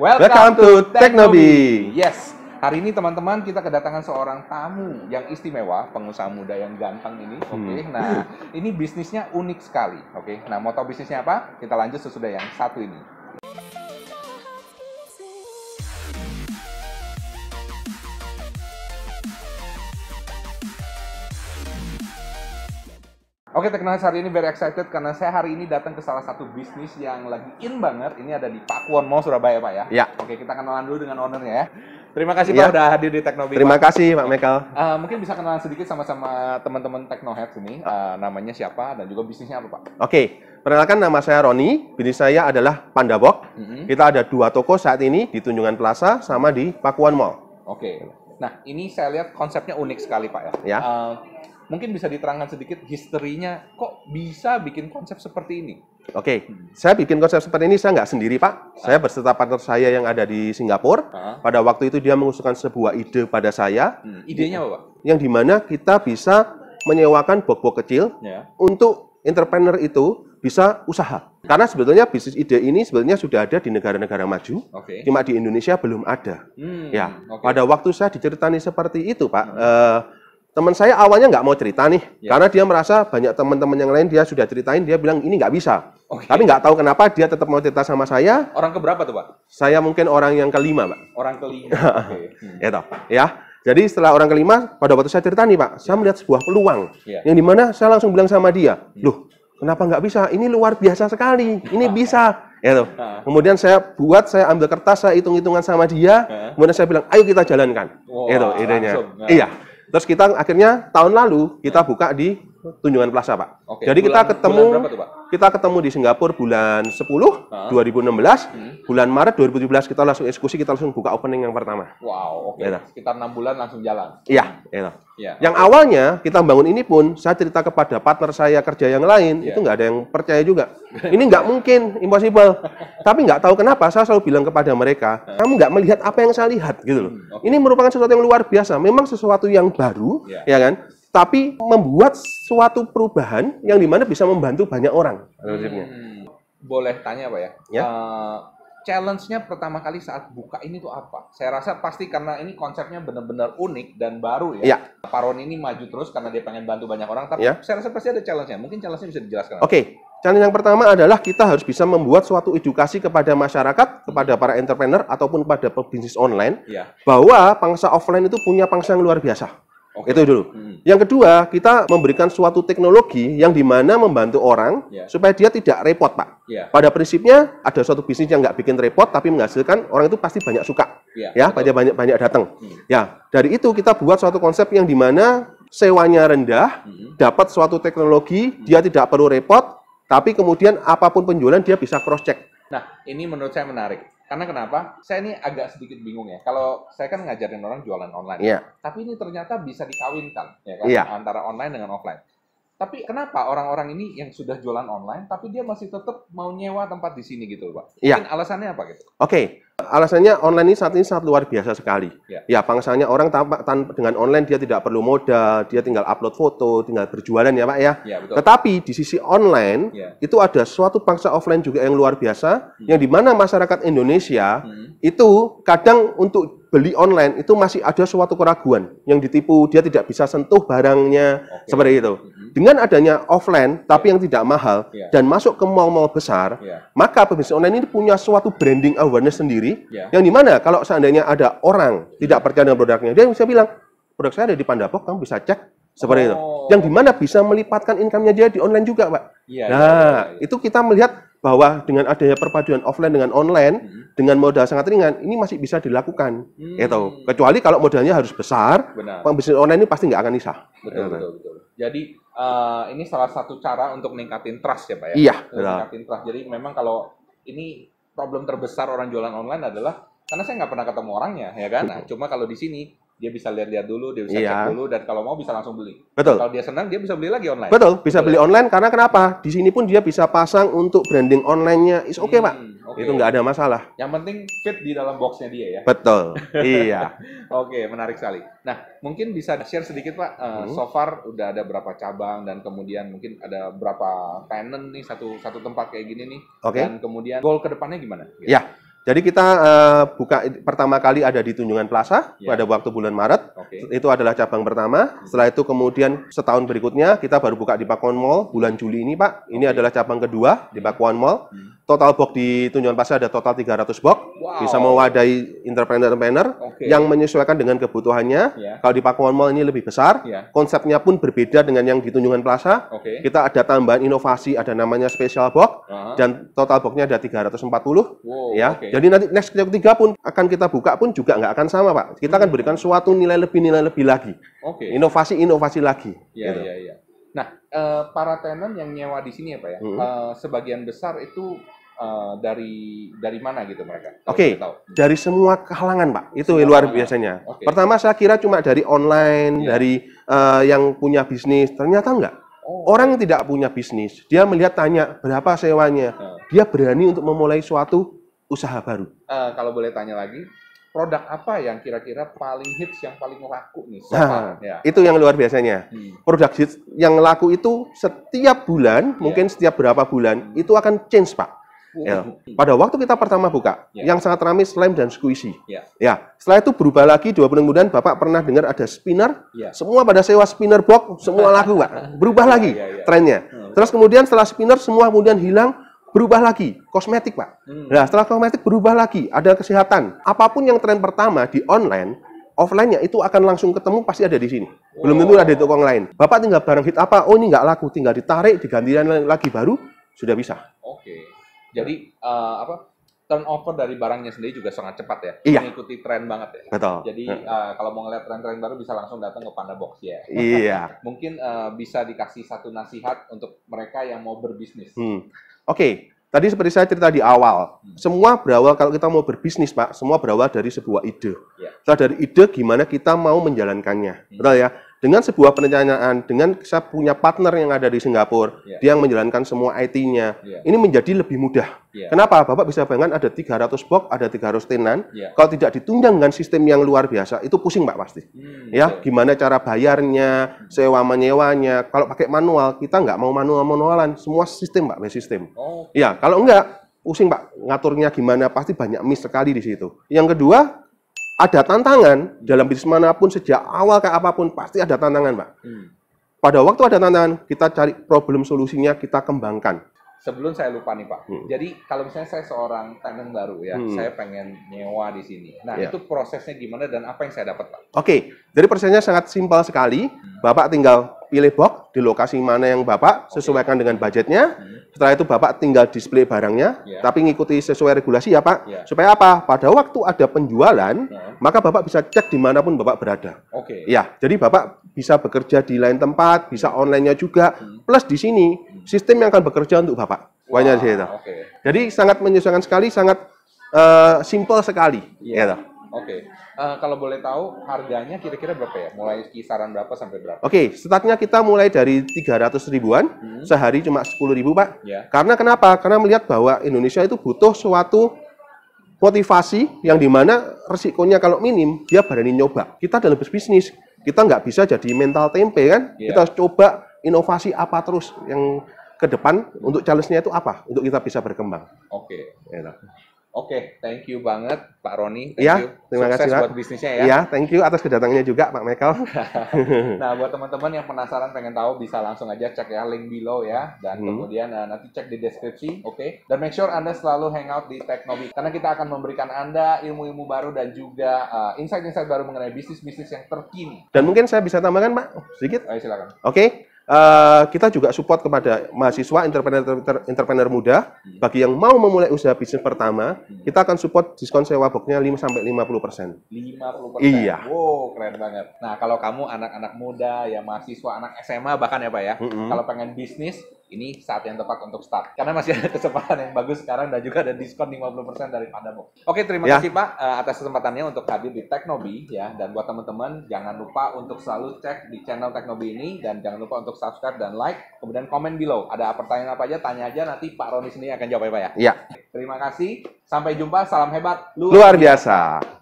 Welcome to Teknobie. Yes, hari ini teman-teman kita kedatangan seorang tamu yang istimewa, pengusaha muda yang ganteng ini. Oke, nah ini bisnisnya unik sekali. Oke, nah mau tahu bisnisnya apa? Kita lanjut sesudah yang satu ini. Oke, Teknoheads hari ini very excited karena saya hari ini datang ke salah satu bisnis yang lagi in banget. Ini ada di Pakuwon Mall, Surabaya, Pak ya? Ya. Oke, kita kenalan dulu dengan ownernya ya. Terima kasih Pak udah hadir di Teknobie. Terima kasih Pak Michael. Mungkin bisa kenalan sedikit sama-sama teman-teman Teknoheads ini. Namanya siapa dan juga bisnisnya apa Pak? Oke, perkenalkan nama saya Roni. Bisnis saya adalah Panda Box. Kita ada dua toko saat ini di Tunjungan Plaza sama di Pakuwon Mall. Oke, nah ini saya lihat konsepnya unik sekali Pak ya. Ya. Mungkin bisa diterangkan sedikit historinya, kok bisa bikin konsep seperti ini? Oke, saya bikin konsep seperti ini, saya nggak sendiri Pak. Saya berserta partner saya yang ada di Singapura. Pada waktu itu dia mengusulkan sebuah ide pada saya. Idenya apa Pak? Yang dimana kita bisa menyewakan box-box kecil untuk entrepreneur itu bisa usaha. Karena sebetulnya bisnis ide ini sebetulnya sudah ada di negara-negara maju, cuma di Indonesia belum ada. Pada waktu saya diceritani seperti itu Pak, teman saya awalnya nggak mau cerita nih, karena dia merasa banyak teman-teman yang lain dia sudah ceritain, dia bilang ini nggak bisa. Tapi nggak tahu kenapa dia tetap mau cerita sama saya. Orang keberapa tuh Pak? Saya mungkin orang yang kelima Pak. Orang kelima. Jadi setelah orang kelima, pada waktu saya cerita nih Pak, saya melihat sebuah peluang yang dimana saya langsung bilang sama dia, loh kenapa nggak bisa? Ini luar biasa sekali, ini bisa. Kemudian saya ambil kertas, saya hitung-hitungan sama dia, kemudian saya bilang ayo kita jalankan. Idenya. Iya. Terus kita akhirnya tahun lalu kita buka di Tunjungan Plaza Pak. Jadi kita ketemu di Singapura bulan 10 2016, bulan Maret 2017 kita langsung eksekusi, kita langsung buka opening yang pertama. Wow, oke. Sekitar 6 bulan langsung jalan. Iya, yang awalnya kita bangun ini pun saya cerita kepada partner saya kerja yang lain, itu nggak ada yang percaya juga. Ini nggak mungkin, impossible. Tapi nggak tahu kenapa saya selalu bilang kepada mereka, kamu nggak melihat apa yang saya lihat gitu loh. Ini merupakan sesuatu yang luar biasa, memang sesuatu yang baru, ya kan? Tapi membuat suatu perubahan yang dimana bisa membantu banyak orang. Boleh tanya Pak ya? Challenge-nya pertama kali saat buka ini tuh apa? Saya rasa pasti karena ini konsepnya benar-benar unik dan baru ya. Pak Roni ini maju terus karena dia pengen bantu banyak orang. Tapi saya rasa pasti ada challenge-nya. Mungkin challenge-nya bisa dijelaskan. Oke, challenge yang pertama adalah kita harus bisa membuat suatu edukasi kepada masyarakat, kepada para entrepreneur ataupun kepada pebisnis online, bahwa pangsa offline itu punya pangsa yang luar biasa. Itu dulu. Yang kedua, kita memberikan suatu teknologi yang dimana membantu orang supaya dia tidak repot, Pak. Pada prinsipnya, ada suatu bisnis yang nggak bikin repot, tapi menghasilkan orang itu pasti banyak suka. Banyak datang. Dari itu kita buat suatu konsep yang dimana sewanya rendah, dapat suatu teknologi, dia tidak perlu repot, tapi kemudian apapun penjualan dia bisa cross-check. Nah, ini menurut saya menarik. Karena kenapa? Saya ini agak sedikit bingung ya. Kalau saya kan ngajarin orang jualan online, tapi ini ternyata bisa dikawinkan ya kan? Antara online dengan offline. Tapi kenapa orang-orang ini yang sudah jualan online, tapi dia masih tetap mau nyewa tempat di sini gitu, Pak? Mungkin alasannya apa gitu? Oke, alasannya online ini saat ini luar biasa sekali. Ya, pangsanya orang dengan online dia tidak perlu modal, dia tinggal upload foto, tinggal berjualan ya Pak ya. Tetapi di sisi online itu ada suatu pangsa offline juga yang luar biasa, yang dimana masyarakat Indonesia itu kadang untuk beli online itu masih ada suatu keraguan, yang ditipu dia tidak bisa sentuh barangnya seperti itu. Dengan adanya offline tapi yang tidak mahal dan masuk ke mall-mall besar, maka pebisnis online ini punya suatu branding awareness sendiri, yang dimana kalau seandainya ada orang tidak percaya dengan produknya, dia bisa bilang produk saya ada di Panda Box, kamu bisa cek seperti itu. Yang dimana bisa melipatkan income-nya dia di online juga, Pak. Itu kita melihat bahwa dengan adanya perpaduan offline dengan online, dengan modal sangat ringan, ini masih bisa dilakukan. Kecuali kalau modalnya harus besar, pembisnis online ini pasti nggak akan bisa. Betul. Jadi ini salah satu cara untuk meningkatin trust ya Pak ya? Meningkatin trust. Jadi memang kalau ini problem terbesar orang jualan online adalah, karena saya nggak pernah ketemu orangnya, ya kan? Nah, cuma kalau di sini, dia bisa lihat-lihat dulu, dia bisa cek dulu, dan kalau mau bisa langsung beli. Kalau dia senang, dia bisa beli lagi online. Bisa beli online karena kenapa? Di sini pun dia bisa pasang untuk branding online-nya. Is oke Pak. Itu nggak ada masalah. Yang penting fit di dalam box-nya dia ya. Menarik sekali. Nah, mungkin bisa share sedikit Pak. So far udah ada berapa cabang dan kemudian mungkin ada berapa tenant nih satu tempat kayak gini nih. Dan kemudian goal kedepannya gimana? Jadi kita buka pertama kali ada di Tunjungan Plaza pada waktu bulan Maret. Itu adalah cabang pertama. Setelah itu kemudian setahun berikutnya kita baru buka di Pakuwon Mall bulan Juli ini, Pak. Ini adalah cabang kedua di Pakuwon Mall. Total box di Tunjungan Plaza ada total 300 box. Wow. Bisa mewadahi entrepreneur-entrepreneur yang menyesuaikan dengan kebutuhannya. Kalau di Pakuwon Mall ini lebih besar. Konsepnya pun berbeda dengan yang di Tunjungan Plaza. Kita ada tambahan inovasi, ada namanya special box dan total boxnya ada 340. Jadi nanti next ketiga pun akan kita buka pun juga nggak akan sama, Pak. Kita akan berikan suatu nilai lebih lagi. Inovasi-inovasi lagi. Iya. Nah, para tenan yang nyewa di sini ya, Pak ya, sebagian besar itu dari mana gitu mereka? Dari semua kalangan, Pak. Itu semua luar biasanya. Pertama saya kira cuma dari online, dari yang punya bisnis. Ternyata enggak. Orang yang tidak punya bisnis, dia melihat tanya berapa sewanya. Dia berani untuk memulai suatu usaha baru. Kalau boleh tanya lagi, produk apa yang kira-kira paling hits, yang paling laku nih? Itu yang luar biasanya. Produk hits yang laku itu setiap bulan, mungkin setiap berapa bulan, itu akan change, Pak. Pada waktu kita pertama buka, yang sangat ramai slime dan squishy. Setelah itu berubah lagi, 2 bulan kemudian Bapak pernah dengar ada spinner, semua pada sewa spinner box, semua laku, Pak. Berubah lagi trennya. Terus kemudian setelah spinner, semua kemudian hilang, berubah lagi, kosmetik, Pak. Nah, setelah kosmetik berubah lagi, ada kesehatan. Apapun yang tren pertama di online, offline-nya itu akan langsung ketemu, pasti ada di sini. Belum tentu ada di toko lain. Bapak tinggal barang hit apa, oh ini nggak laku, tinggal ditarik, digantikan lagi baru, sudah bisa. Jadi, turnover dari barangnya sendiri juga sangat cepat ya, mengikuti tren banget ya. Jadi kalau mau ngeliat tren-tren baru bisa langsung datang ke Panda Box ya. Mungkin bisa dikasih satu nasihat untuk mereka yang mau berbisnis. Tadi seperti saya cerita di awal, semua berawal, kalau kita mau berbisnis, Pak, semua berawal dari sebuah ide. Setelah dari ide, gimana kita mau menjalankannya, betul ya? Dengan sebuah perencanaan, dengan saya punya partner yang ada di Singapura, dia yang menjalankan semua IT-nya, ini menjadi lebih mudah. Kenapa? Bapak bisa bayangkan ada 300 box, ada 300 tenan, kalau tidak ditunjang dengan sistem yang luar biasa, itu pusing, Pak, pasti. Gimana cara bayarnya, sewa-menyewanya, kalau pakai manual, kita nggak mau manual-manualan, semua sistem, Pak, by sistem. Kalau enggak, pusing, Pak, ngaturnya gimana, pasti banyak miss sekali di situ. Yang kedua, ada tantangan dalam bisnis manapun, sejak awal ke apapun pasti ada tantangan, Pak. Pada waktu ada tantangan, kita cari problem solusinya, kita kembangkan. Sebelum saya lupa nih, Pak. Jadi kalau misalnya saya seorang tenant baru ya, saya pengen nyewa di sini. Nah, itu prosesnya gimana dan apa yang saya dapat, Pak? Jadi prosesnya sangat simpel sekali. Bapak tinggal pilih box di lokasi mana yang Bapak sesuaikan dengan budgetnya. Setelah itu Bapak tinggal display barangnya, tapi ngikuti sesuai regulasi ya, Pak. Supaya apa? Pada waktu ada penjualan, maka Bapak bisa cek dimanapun Bapak berada. Jadi Bapak bisa bekerja di lain tempat, bisa online-nya juga. Plus di sini, sistem yang akan bekerja untuk Bapak. Jadi sangat menyesuaikan sekali, sangat simple sekali. Kalau boleh tahu harganya kira-kira berapa ya? Mulai kisaran berapa sampai berapa? Startnya kita mulai dari 300 ribuan, sehari cuma 10 ribu, Pak. Karena kenapa? Karena melihat bahwa Indonesia itu butuh suatu motivasi yang dimana resikonya kalau minim, dia berani nyoba. Kita dalam bisnis, kita nggak bisa jadi mental tempe kan? Kita harus coba inovasi apa terus yang ke depan untuk challenge-nya itu apa untuk kita bisa berkembang. Thank you banget Pak Roni. Terima kasih buat bisnisnya ya. Thank you atas kedatangannya juga Pak Michael. Nah, buat teman-teman yang penasaran pengen tahu bisa langsung aja cek ya link below ya, dan kemudian nanti cek di deskripsi, Dan make sure Anda selalu hangout di Teknobie karena kita akan memberikan Anda ilmu-ilmu baru dan juga insight-insight baru mengenai bisnis-bisnis yang terkini. Dan mungkin saya bisa tambahkan, Pak, sedikit. Silakan. Kita juga support kepada mahasiswa, entrepreneur muda. Bagi yang mau memulai usaha bisnis pertama, kita akan support diskon sewa boxnya 5-50%. 50%? Iya. Wow, keren banget. Nah, kalau kamu anak-anak muda, ya mahasiswa, anak SMA bahkan ya Pak ya, kalau pengen bisnis, ini saat yang tepat untuk start. Karena masih ada kesempatan yang bagus sekarang dan juga ada diskon 50% dari Panda Box. Terima kasih Pak atas kesempatannya untuk hadir di Teknobie ya. Dan buat teman-teman, jangan lupa untuk selalu cek di channel Teknobie ini. Dan jangan lupa untuk subscribe dan like. Kemudian komen below. Ada pertanyaan apa aja, tanya aja. Nanti Pak Roni sendiri akan jawab ya Pak ya. Terima kasih. Sampai jumpa. Salam hebat. Luar biasa.